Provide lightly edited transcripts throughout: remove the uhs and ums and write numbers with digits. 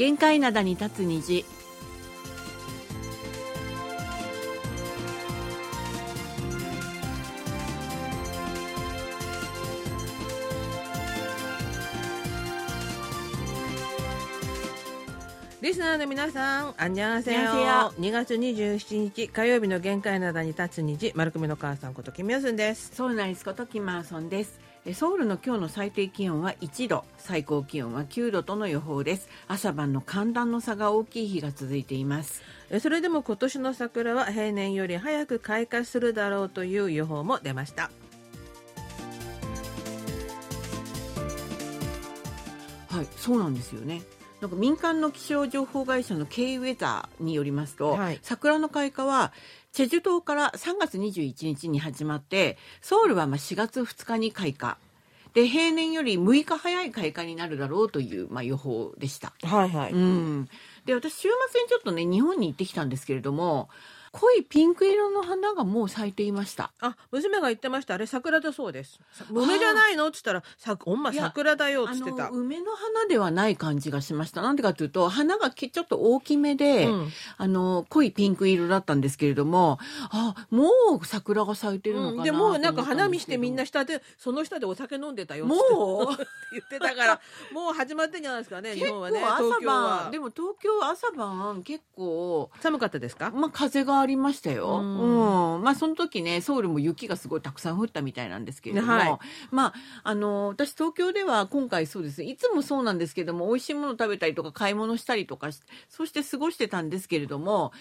限界灘に立つ虹。リスナーの皆さん、こんにちは。2月27日火曜日の限界灘に立つ虹、丸組の母さんことキムヨスンです。そうなんですことキムヨスンです。ソウルの今日の最低気温は1度、最高気温は9度との予報です。朝晩の寒暖の差が大きい日が続いています。それでも今年の桜は平年より早く開花するだろうという予報も出ました。はい、そうなんですよね。なんか民間の気象情報会社の K ウェザーによりますと、はい、桜の開花はチェジュ島から3月21日に始まって、ソウルは4月2日に開花で、平年より6日早い開花になるだろうという、予報でした、はいはい。うん、で私週末にちょっとね日本に行ってきたんですけれども、濃いピンク色の花がもう咲いていました。あ、娘が言ってました。あれ桜だそうです。梅じゃないのって言ったら、おんま桜だよって言ってた。梅の花ではない感じがしました。なんでかというと、花がちょっと大きめで、濃いピンク色だったんですけれども、あ、もう桜が咲いてるのかな、でもうなんか花見してみんな下で、その下でお酒飲んでたよって言ってたから、もう始まってんじゃないですかね。日本はね、東京は。でも東京朝晩結構寒かったですか。風がありましたよ。その時ね、ソウルも雪がすごいたくさん降ったみたいなんですけれども、私東京では今回そうです、いつもそうなんですけども、美味しいもの食べたりとか買い物したりとかそして過ごしてたんですけれども、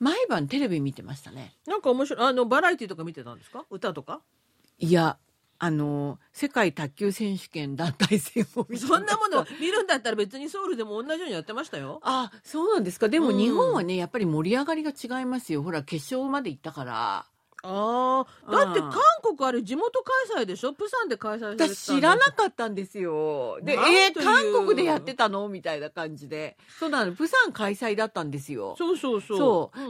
毎晩テレビ見てましたね。なんか面白いバラエティとか見てたんですか。歌とか。いや、世界卓球選手権団体戦を見た。そんなもの見るんだったら別にソウルでも同じようにやってましたよ。あ、そうなんですか。でも日本はね、やっぱり盛り上がりが違いますよ。ほら決勝まで行ったから。あ、だって韓国あれ地元開催でしょ。釜山で開催されてたんです。私知らなかったんですよ。で、韓国でやってたのみたいな感じで。そうなの、釜山開催だったんですよ。そう。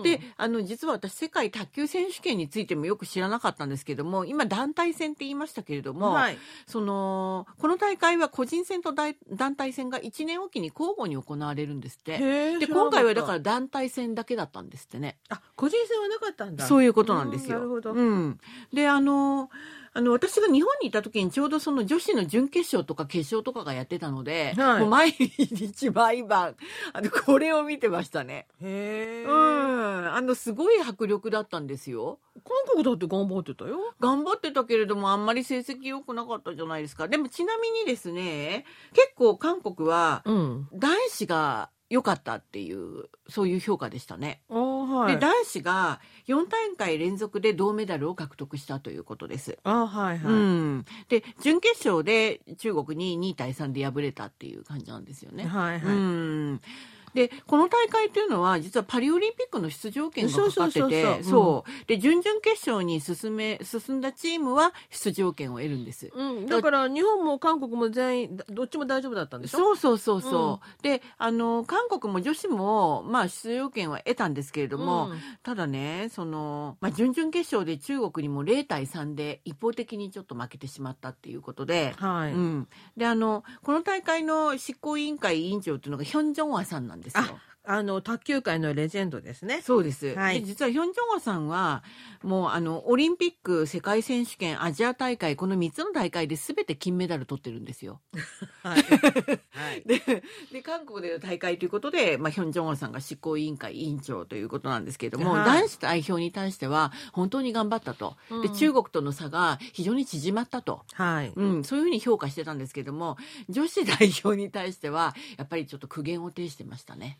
で、実は私世界卓球選手権についてもよく知らなかったんですけども、今団体戦って言いましたけれども、この大会は個人戦と団体戦が1年おきに交互に行われるんですって。で、今回はだから団体戦だけだったんですってね。あ、個人戦はなかったんだ。そういうことなんですよ。で、私が日本にいた時にちょうどその女子の準決勝とか決勝とかがやってたので、もう毎日毎晩これを見てましたね。へー、すごい迫力だったんですよ。韓国だって頑張ってたよ。頑張ってたけれども、あんまり成績良くなかったじゃないですか。でもちなみにですね、結構韓国は男子が良かったっていう、そういう評価でしたね。で、男子が4大会連続で銅メダルを獲得したということです。で、準決勝で中国に2対3で敗れたっていう感じなんですよね。で、この大会というのは実はパリオリンピックの出場権がかかってて、で、準々決勝に進んだチームは出場権を得るんです、だから日本も韓国も全員どっちも大丈夫だったんでしょ。で、韓国も女子も出場権は得たんですけれども、ただね、準々決勝で中国にも0対3で一方的にちょっと負けてしまったっていうことで、で、この大会の執行委員会委員長というのがヒョン・ジョンアさんなんです。卓球界のレジェンドですね。そうです、で、実はヒョンジョンアさんはもうオリンピック、世界選手権、アジア大会、この3つの大会で全て金メダル取ってるんですよ。で、韓国での大会ということで、ヒョンジョンアさんが執行委員会委員長ということなんですけれども、男子代表に対しては本当に頑張ったと、で、中国との差が非常に縮まったと、そういうふうに評価してたんですけれども、女子代表に対してはやっぱりちょっと苦言を呈してましたね。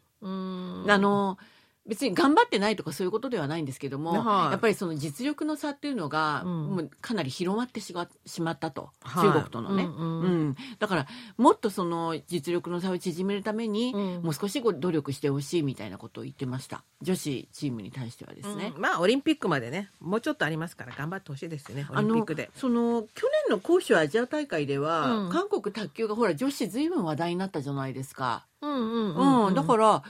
別に頑張ってないとかそういうことではないんですけども、やっぱりその実力の差っていうのが、もうかなり広まってしまったと、中国とのね、だからもっとその実力の差を縮めるために、もう少し努力してほしいみたいなことを言ってました。女子チームに対してはですね、オリンピックまでね、もうちょっとありますから頑張ってほしいですよね、オリンピックで。去年の杭州アジア大会では、韓国卓球がほら女子ずいぶん話題になったじゃないですか。だから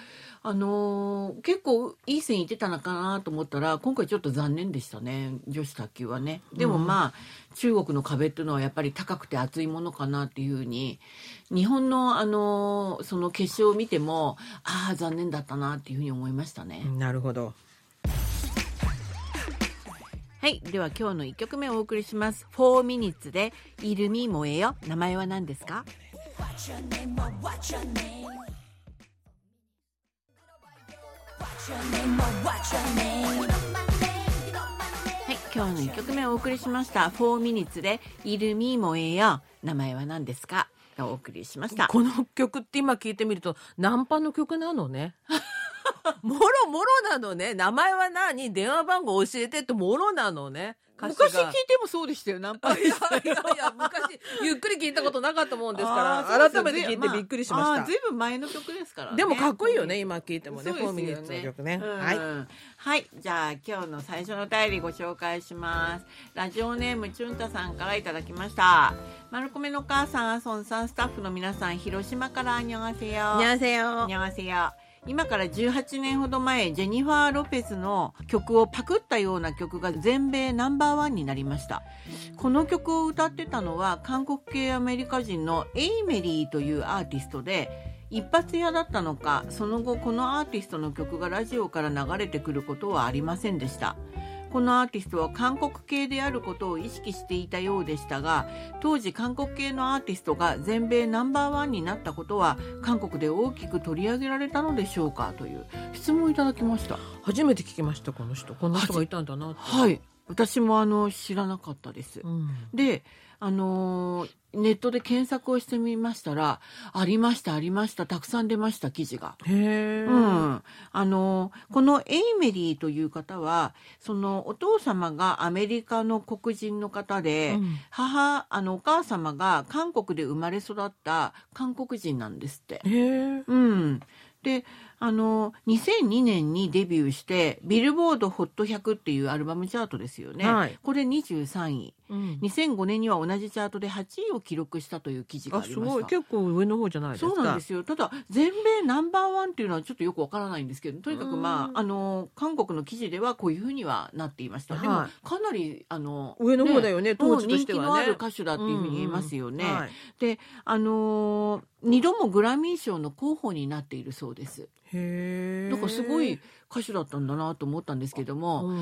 結構いい線いってたのかなと思ったら、今回ちょっと残念でしたね、女子卓球はね。でもまあ、うん、中国の壁っていうのはやっぱり高くて厚いものかなっていうふうに、日本の、その決勝を見ても、ああ残念だったなっていうふうに思いましたね。なるほど。はい、では今日の1曲目をお送りします。4ミニッツでイルミ萌えよ。名前は何ですか？はい、今日の1曲目をお送りしました。4ミニッツでイルミ萌えよ。名前は何ですか？お送りしました。この曲って今聞いてみるとナンパの曲なのね。もろもろなのね。名前は何、電話番号教えてってもろなのね。昔聞いてもそうでしたよ、ナンパ。いや昔ゆっくり聞いたことなかったもんですから、改めて聞いてびっくりしました。ずいぶん前の曲ですからね。でもかっこいいよね、今聞いてもね。4ミニッツの曲ね、うん、はい、はい、じゃあ今日の最初のお便りご紹介します。ラジオネームチュンタさんからいただきました。マルコメの母さん、アソンさん、スタッフの皆さん、広島からにょがせよ。にょがせよ。にょがせよ。今から18年ほど前、ジェニファー・ロペスの曲をパクったような曲が全米No.1になりました。この曲を歌ってたのは韓国系アメリカ人のエイメリーというアーティストで、一発屋だったのか、その後このアーティストの曲がラジオから流れてくることはありませんでした。このアーティストは韓国系であることを意識していたようでしたが、当時韓国系のアーティストが全米No.1になったことは韓国で大きく取り上げられたのでしょうか、という質問をいただきました。初めて聞きました。この人がいたんだなって。はい、私も知らなかったです、うん、でネットで検索をしてみましたら、ありました、たくさん出ました、記事が。へー、うん、このエイメリーという方は、そのお父様がアメリカの黒人の方で、うん、お母様が韓国で生まれ育った韓国人なんですって。へー、うん、で2002年にデビューして、ビルボードホット100っていうアルバムチャートですよね、はい、これ23位、うん、2005年には同じチャートで8位を記録したという記事がありました。あ、すごい、結構上の方じゃないですか。そうなんですよ。ただ全米No.1っていうのはちょっとよくわからないんですけど、とにかく、まあ、韓国の記事ではこういうふうにはなっていました、はい、でもかなり上の方だよね、当時としてはね、人気のある歌手だっていうふうに言いますよね、うんうん、はい、で2度もグラミー賞の候補になっているそうです。へー、なんかすごい歌手だったんだなと思ったんですけども、うん、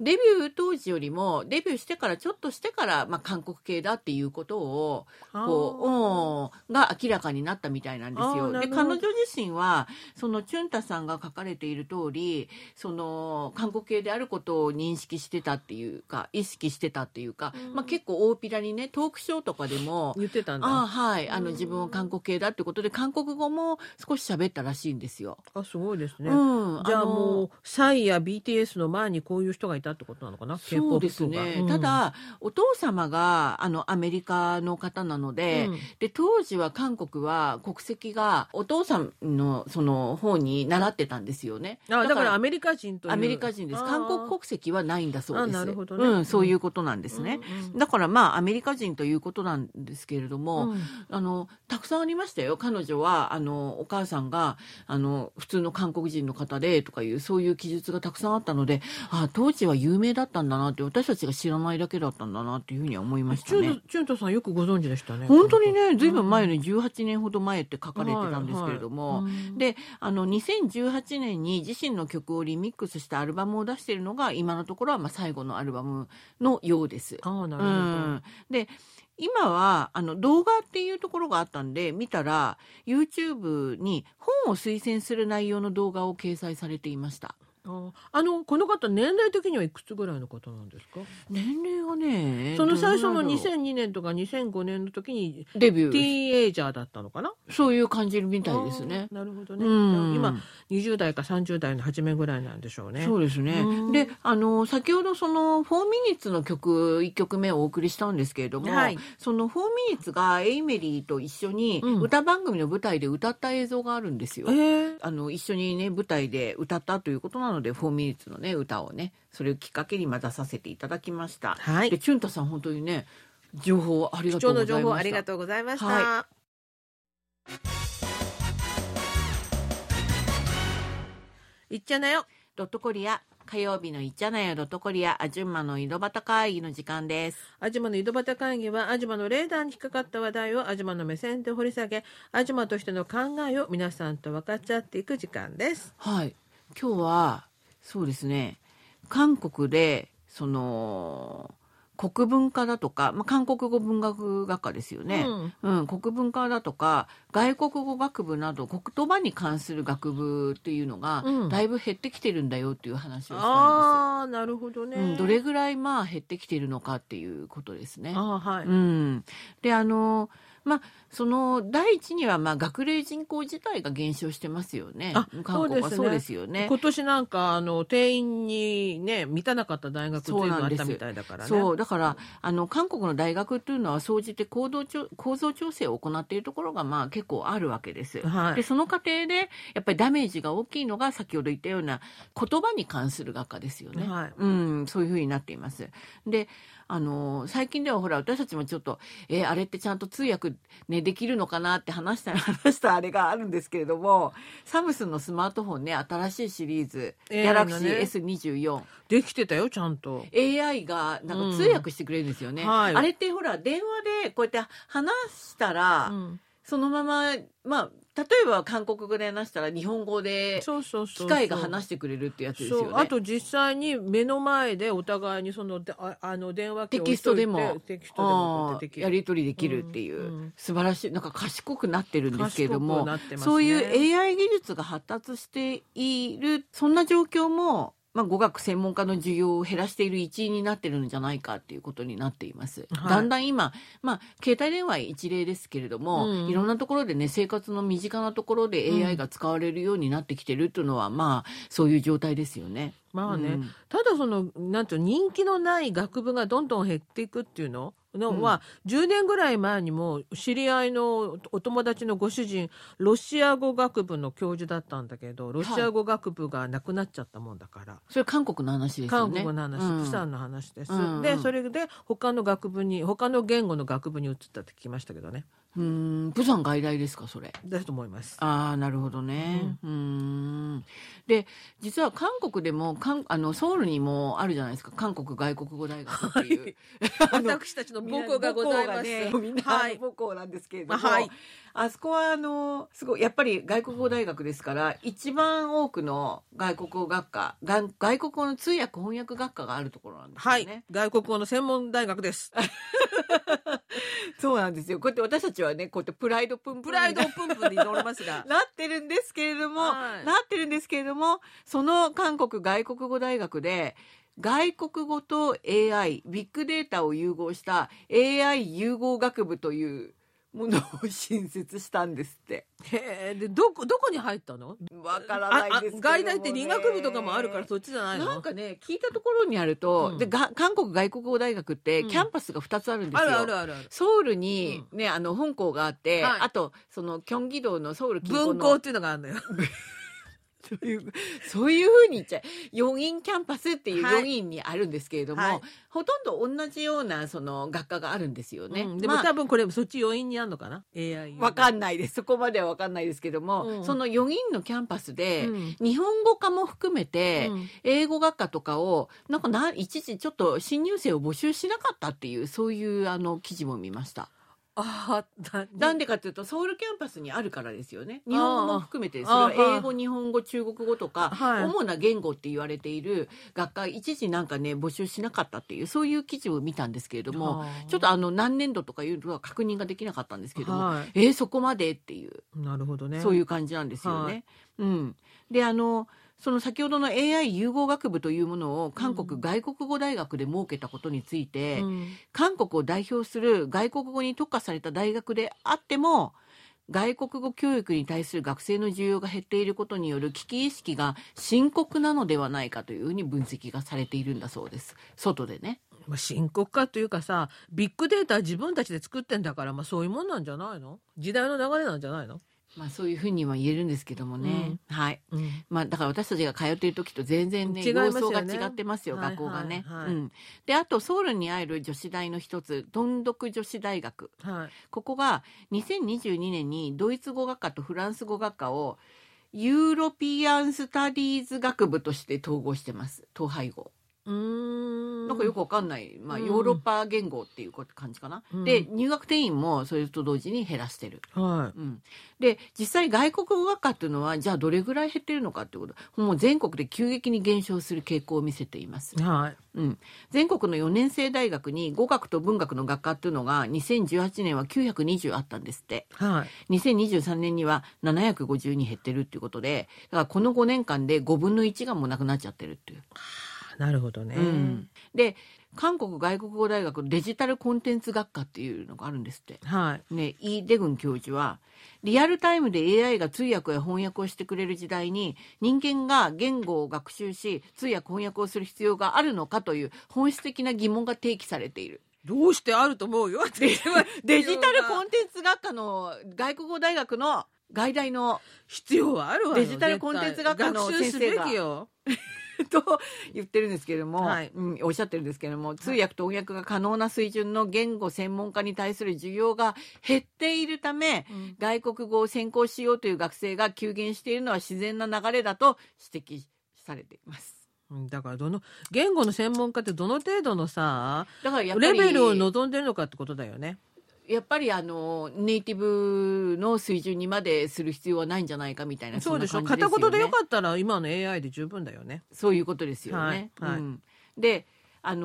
デビュー当時よりもデビューしてからちょっとしてから、まあ、韓国系だっていうことをこうが明らかになったみたいなんですよ。で、彼女自身はそのチュンタさんが書かれている通り、その韓国系であることを認識してたっていうか、意識してたっていうか、うん、まあ、結構大っぴらにね、トークショーとかでも言ってたんだ。あ、はい、自分を韓国系だってことで韓国語も少し喋ったらしいんですよ。あ、すごいですね、うん、じゃあもうサイや BTS の前にこういう人がいたってことなのかな。そうですね、うん、ただお父様がアメリカの方なの で、うん、で当時は韓国は国籍がお父さん の方に習ってたんですよね。だからアメリカ人という、アメリカ人です。韓国国籍はないんだそうです。あ、なるほど、ね、うん、そういうことなんですね、うんうん、だからまあアメリカ人ということなんですけれども、うん、たくさんありましたよ。彼女はお母さんが普通の韓国人の方でとかいう、そういう記述がたくさんあったので、あ、当時は有名だったんだなって、私たちが知らないだけだったんだなっていうふうには思いましたね。チュンタさんよくご存知でしたね。本当にね、ずいぶん前に、18年ほど前って書かれてたんですけれども、はいはい、で2018年に自身の曲をリミックスしたアルバムを出しているのが今のところはまあ最後のアルバムのようです。あ、なるほど、うん、で今は動画っていうところがあったんで見たら、 YouTube に本を推薦する内容の動画を掲載されていました。この方年齢的にはいくつぐらいの方なんですか？年齢はね、その最初の2002年とか2005年の時にデビュー、ティーンエイジャーだったのかな、そういう感じみたいですね。なるほどね、うん、今20代か30代の初めぐらいなんでしょうね。そうですね、うん、で先ほどその4ミニッツの曲1曲目をお送りしたんですけれども、はい、その4ミニッツがエイメリーと一緒に歌番組の舞台で歌った映像があるんですよ、うん、一緒にね舞台で歌ったということなので、4ミニッツの、ね、歌をね、それをきっかけに出させていただきました、はい、でチュンタさん本当にね、情報ありがとうございました。貴重な情報ありがとうございました、はい。いっちゃなよドットコリア、火曜日のいっちゃなよドットコリア、あじゅんまの井戸端会議の時間です。あじゅまの井戸端会議は、あじゅまのレーダーに引っかかった話題をあじゅまの目線で掘り下げ、あじゅまとしての考えを皆さんと分かっちゃっていく時間です。はい、今日はそうですね、韓国でその国文化だとか、まあ、韓国語文学学科ですよね、うんうん、国文化だとか外国語学部など言葉に関する学部っていうのがだいぶ減ってきてるんだよっていう話をしたいんです。ああ、なるほどね、うん、どれぐらいまあ減ってきてるのかっていうことですね。あ、はい、うん、でまあ、その第一にはまあ学齢人口自体が減少してますよね。あ、韓国はそうですよね。今年なんか定員に、ね、満たなかった大学というのがあったみたいだからね。そうだから韓国の大学というのは総じて構造調整を行っているところがまあ結構あるわけです、はい、でその過程でやっぱりダメージが大きいのが先ほど言ったような言葉に関する学科ですよね、はい、うん、そういうふうになっています。で最近ではほら私たちもちょっと、あれってちゃんと通訳ね、できるのかなって話したあれがあるんですけれども、サムスンのスマートフォンね、新しいシリーズ、Galaxy S24 できてたよ、ちゃんと AI がなんか通訳してくれるんですよね、うん、はい、あれってほら電話でこうやって話したら、うん、そのまま、まあ例えば韓国語で話したら日本語で機械が話してくれるってやつですよね。そうそうそうそう、あと実際に目の前でお互いにその電話機を置いといてテキストでもやり取りできるっていう、うん、素晴らしい、なんか賢くなってるんですけれども、ね、そういう AI 技術が発達しているそんな状況も、まあ、語学専門家の授業を減らしている一因になってるんじゃないかっていうことになっています、はい、だんだん今、まあ、携帯電話一例ですけれども、うん、いろんなところでね、生活の身近なところで AI が使われるようになってきてるっていうのは、うん、まあそういう状態ですよね。まあね、うん、ただそのなんていう人気のない学部がどんどん減っていくっていうのは、うん、10年ぐらい前にも知り合いのお友達のご主人ロシア語学部の教授だったんだけど、ロシア語学部がなくなっちゃったもんだから、はい、それ韓国の話ですよね。韓国の話、釜山、うん、の話です、うんうん、でそれで他の言語の学部に移ったって聞きましたけどね。釜山外大ですか、それだと思います。ああ、なるほどね、うん、で実は韓国でもソウルにもあるじゃないですか、韓国外国語大学っていう、はい、私たちの母校がございます、ね、みんな母校なんですけれども、はい、あそこはすごいやっぱり外国語大学ですから一番多くの外国語学科、外国語の通訳翻訳学科があるところなんですよね、はい、外国語の専門大学ですそうなんですよ。こうやって私たちはね、こうやってプライドプンプライドプンプンで挑みますがなってるんですけれども、はい、なってるんですけれども、その韓国外国語大学で外国語と AI ビッグデータを融合した AI 融合学部というものを新設したんですって。へえ、でどこに入ったの？わからないですけども、ね、外大って理学部とかもあるからそっちじゃないの？なんかね、聞いたところにあると、うん、で韓国外国語大学ってキャンパスが2つあるんですよ、うん、あるソウルに、ね、本校があって、はい、あとそのキョンギ道のソウル近郊の分校っていうのがあるのよそういう風に言っちゃう4院キャンパスっていう4院にあるんですけれども、はいはい、ほとんど同じようなその学科があるんですよね、うん、でも、まあ、多分これそっち4院にあるのかな、 AI 分かんないです、そこまでは分かんないですけども、うん、その4院のキャンパスで、うん、日本語科も含めて、うん、英語学科とかをなんか一時ちょっと新入生を募集しなかったっていう、そういう記事も見ました。あ、なんでかっていうとソウルキャンパスにあるからですよね。日本語も含めてそれは英語、日本語、中国語とか、はい、主な言語って言われている学科一時なんかね募集しなかったっていう、そういう記事を見たんですけれども、ちょっと何年度とかいうのは確認ができなかったんですけども、はい、そこまでっていう、なるほど、ね、そういう感じなんですよね、はい、うん、でその先ほどの AI 融合学部というものを韓国外国語大学で設けたことについて、うん、韓国を代表する外国語に特化された大学であっても外国語教育に対する学生の需要が減っていることによる危機意識が深刻なのではないかというふうに分析がされているんだそうです。外でね、まあ、深刻化というかさ、ビッグデータ自分たちで作ってんだから、まあ、そういうもんなんじゃないの、時代の流れなんじゃないの、まあ、そういうふうには言えるんですけどもね、うん、はい、うん、まあ、だから私たちが通っている時と全然ね、様相が違ってますよ、学校がね、はいはいはい、うん、であとソウルにある女子大の一つドンドク女子大学、はい、ここが2022年にドイツ語学科とフランス語学科をユーロピアンスタディーズ学部として統合してます。統廃合、なんかよくわかんない、まあ、ヨーロッパ言語っていう感じかな、で入学定員もそれと同時に減らしてる、で実際外国語学科っていうのはじゃあどれぐらい減ってるのかってこと、もう全国で急激に減少する傾向を見せています、全国の4年生大学に語学と文学の学科っていうのが2018年は920あったんですって、2023年には750に減ってるっていうことで、だからこの5年間で5分の1がもうなくなっちゃってるっていう。なるほどね、で韓国外国語大学デジタルコンテンツ学科っていうのがあるんですって、イ・デグン教授は、リアルタイムで AI が通訳や翻訳をしてくれる時代に人間が言語を学習し通訳翻訳をする必要があるのかという本質的な疑問が提起されている。どうしてあると思うよデジタルコンテンツ学科の外国語大学の外大の必要はあるわよ。デジタルコンテンツ学科の先生がと言ってるんですけれども、おっしゃってるんですけれども、通訳と翻訳が可能な水準の言語専門家に対する需要が減っているため、外国語を専攻しようという学生が急減しているのは自然な流れだと指摘されています。だからどの言語の専門家ってどの程度のさ、だからやっぱりレベルを望んでるのかってことだよね。やっぱりあのネイティブの水準にまでする必要はないんじゃないかみたいな、そうでしょ。片言でよかったら今の AI で十分だよね。そういうことですよね、でま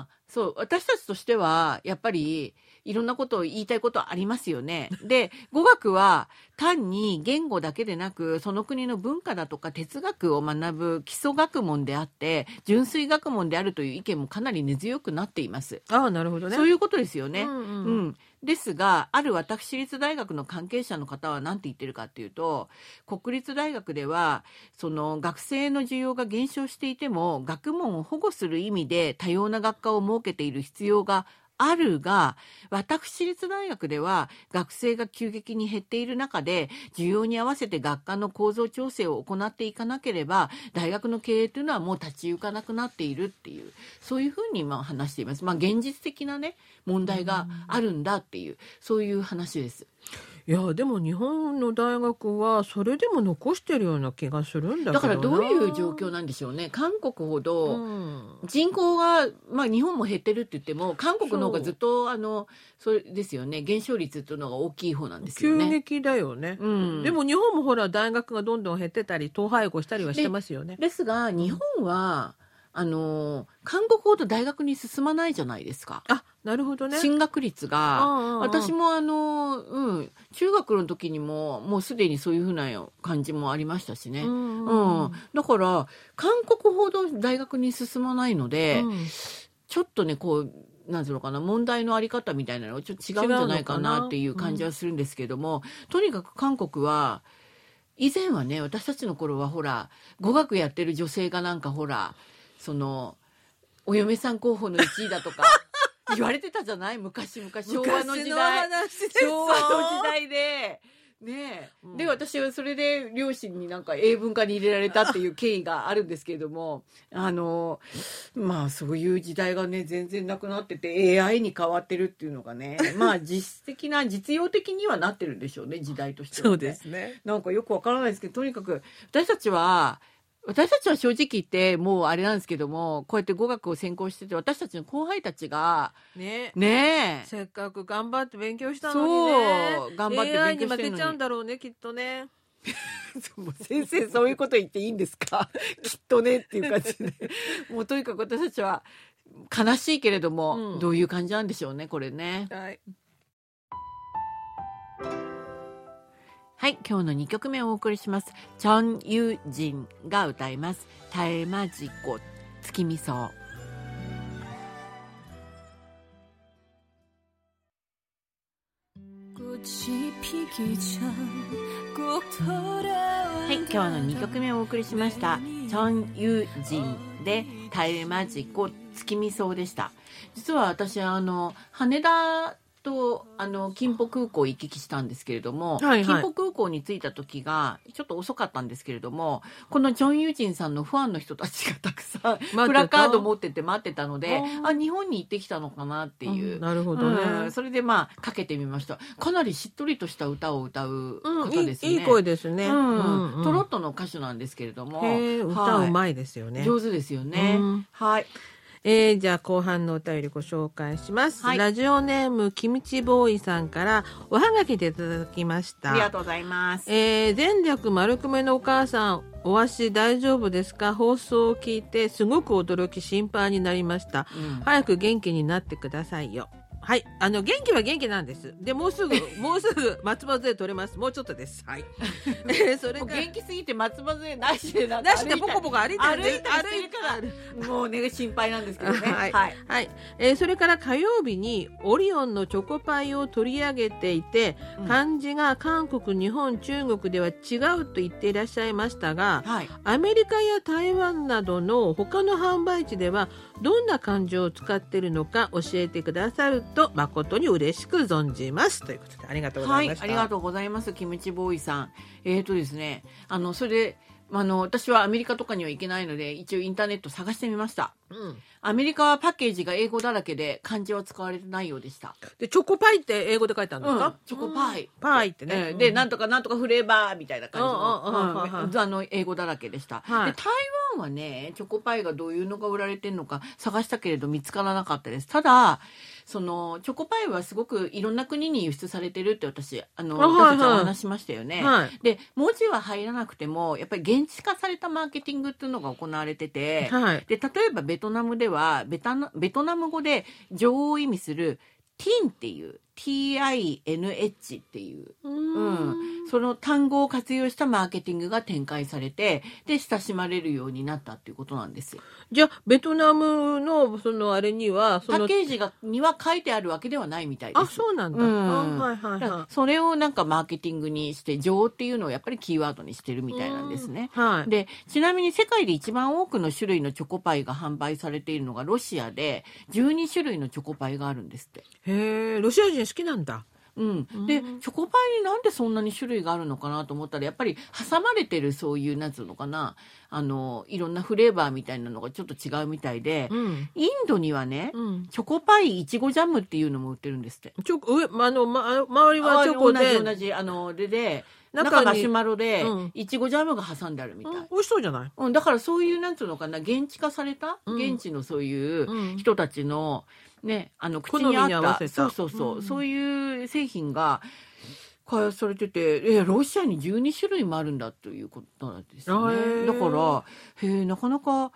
あ、そう私たちとしてはやっぱりいろんなことを言いたいことありますよね。で語学は単に言語だけでなくその国の文化だとか哲学を学ぶ基礎学問であって純粋学問であるという意見もかなり根強くなっています。ああ、なるほどね。そういうことですよね、ですがある私立大学の関係者の方は何て言ってるかっていうと、国立大学ではその学生の需要が減少していても学問を保護する意味で多様な学科を設けている必要があるが、私立大学では学生が急激に減っている中で需要に合わせて学科の構造調整を行っていかなければ大学の経営というのはもう立ち行かなくなっているっていう、そういうふうに今話しています、現実的なね問題があるんだっていう、そういう話です。いやでも日本の大学はそれでも残してるような気がするんだけどな。だからどういう状況なんでしょうね。韓国ほど人口が、日本も減ってるって言っても韓国の方がずっとそれですよね、減少率というのが大きい方なんですよね。急激だよね、でも日本もほら大学がどんどん減ってたり統廃合したりはしてますよね。ですが日本は韓国ほど大学に進まないじゃないですか。あ、なるほどね。進学率が、私も中学の時にももうすでにそういうふうな感じもありましたしね、だから韓国ほど大学に進まないので、ちょっとねこうなんていうのかな、問題のあり方みたいなのがちょっと違うんじゃないかなっていう感じはするんですけども、とにかく韓国は以前はね、私たちの頃はほら語学やってる女性がなんかほらそのお嫁さん候補の1位だとか言われてたじゃない昔昭和の時代で、で私はそれで両親になんか英文科に入れられたっていう経緯があるんですけれども、そういう時代がね全然なくなってて AI に変わってるっていうのがね、実用的にはなってるんでしょうね、時代としては、ね。そうですね。なんかよくわからないですけど、とにかく私たちは正直言ってもうあれなんですけども、こうやって語学を専攻してて私たちの後輩たちがねえせっかく頑張って勉強したのにね、そう頑張って勉強してるのに AI に負けちゃうんだろうねきっとね先生そういうこと言っていいんですかきっとねっていう感じでもうとにかく私たちは悲しいけれども、どういう感じなんでしょうねこれね。はい、今日の2曲目をお送りします。チョン・ユージンが歌います。タエマジコ、月見草。はい、今日の2曲目をお送りしました。チョン・ユージンでタエマジコ、月見草でした。実は私羽田とキンポ空港行き来したんですけれども、はいはい、キンポ空港に着いた時がちょっと遅かったんですけれども、このチョン・ユジンさんのファンの人たちがたくさんプラカード持ってて待ってたので、あ、日本に行ってきたのかなっていう、なるほどね、うん、それでまあかけてみました。かなりしっとりとした歌を歌う方ですね、うん、いい声ですね、うんうんうん、トロットの歌手なんですけれども、歌うまいですよね、はい、上手ですよね、うん、はい。じゃあ後半のお便りご紹介します、はい、ラジオネームキムチボーイさんからおはがきでいただきました。ありがとうございます、全力丸くめのお母さん、お足大丈夫ですか？放送を聞いてすごく驚き心配になりました、うん、早く元気になってくださいよ。はい、元気は元気なんです。でもうすぐ松葉杖取れます。もうちょっとです。はいそれが元気すぎて松葉杖なしでポコポコ歩いてるんで、歩いてるからもうね心配なんですけどねはい、はいはい。それから火曜日にオリオンのチョコパイを取り上げていて、うん、漢字が韓国、日本、中国では違うと言っていらっしゃいましたが、はい、アメリカや台湾などの他の販売地ではどんな漢字を使っているのか教えてくださると誠に嬉しく存じますということで、ありがとうございました、はい、ありがとうございますキムチボーイさん。ですね、それで私はアメリカとかには行けないので一応インターネット探してみました、うん、アメリカはパッケージが英語だらけで漢字は使われてないようでした。でチョコパイって英語で書いてあるんですか、うん、チョコパイ、うん、パイってね、でなんとかなんとかフレーバーみたいな感じ の英語だらけでした、はい、で台湾はねチョコパイがどういうのが売られてるのか探したけれど見つからなかったです。ただそのチョコパイはすごくいろんな国に輸出されてるって私私たちは話しましたよね、はい、で文字は入らなくてもやっぱり現地化されたマーケティングっていうのが行われてて、はい、で例えばベトナムではベトナム語で女王を意味するティンっていう T-I-N-H っていう、うん、その単語を活用したマーケティングが展開されて、で親しまれるようになったっていうことなんですよ。じゃあベトナムのそのあれにはそのパッケージがには書いてあるわけではないみたいです。あ、そうなんだ。うん、はいはいはい。それをなんかマーケティングにして情っていうのをやっぱりキーワードにしてるみたいなんですね。はい。でちなみに世界で一番多くの種類のチョコパイが販売されているのがロシアで12種類のチョコパイがあるんですって。ロシア人好きなんだ、うん、でチョコパイになんでそんなに種類があるのかなと思ったらやっぱり挟まれてるそういうなんつうのかないろんなフレーバーみたいなのがちょっと違うみたいで、うん、インドにはね、うん、チョコパイいちごジャムっていうのも売ってるんですって。ちょ上、周りはチョコで同じで中マシュマロでいちごジャムが挟んであるみたい、うん、美味しそうじゃない、うん、だからそういうなんつうのかな現地化された、うん、現地のそういう人たちの、うんね、口に合ったそういう製品が開発されてて、ロシアに12種類もあるんだということなんですよね。だからなかなか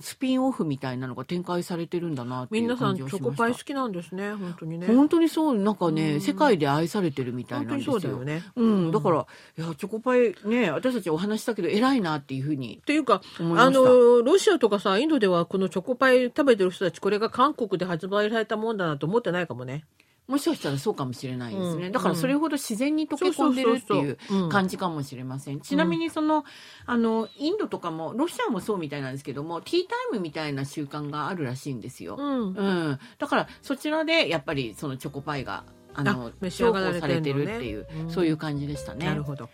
スピンオフみたいなのが展開されてるんだなっていう感じがしました。皆さんチョコパイ好きなんですね。本当にね。本当にそうなんかね、うん、世界で愛されてるみたいなんですよ。本当にそうだよね。うん、だからいやチョコパイね私たちお話したけど偉いなっていうふうにっていうかロシアとかさインドではこのチョコパイ食べてる人たちこれが韓国で発売されたもんだなと思ってないかもね。もしかしたらそうかもしれないですね、うん、だからそれほど自然に溶け込んでるっていう感じかもしれません。ちなみにインドとかもロシアもそうみたいなんですけどもティータイムみたいな習慣があるらしいんですよ、うんうん、だからそちらでやっぱりそのチョコパイが召し上がられてる、ね、重宝されてるっていう、うん、そういう感じでしたね。なるほど。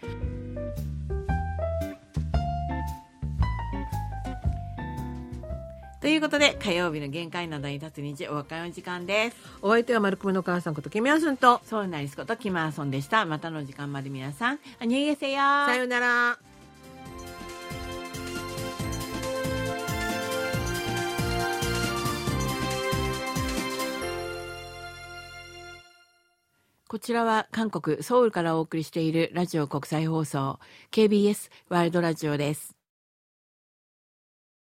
ということで火曜日の限界などに立つ日お別れの時間です。お相手は丸くめのお母さんことキムヤスンとソウルナリスことキムアソンでした。またの時間まで皆さんアニュイゲセヨーさよなら。こちらは韓国ソウルからお送りしているラジオ国際放送 KBS ワールドラジオです。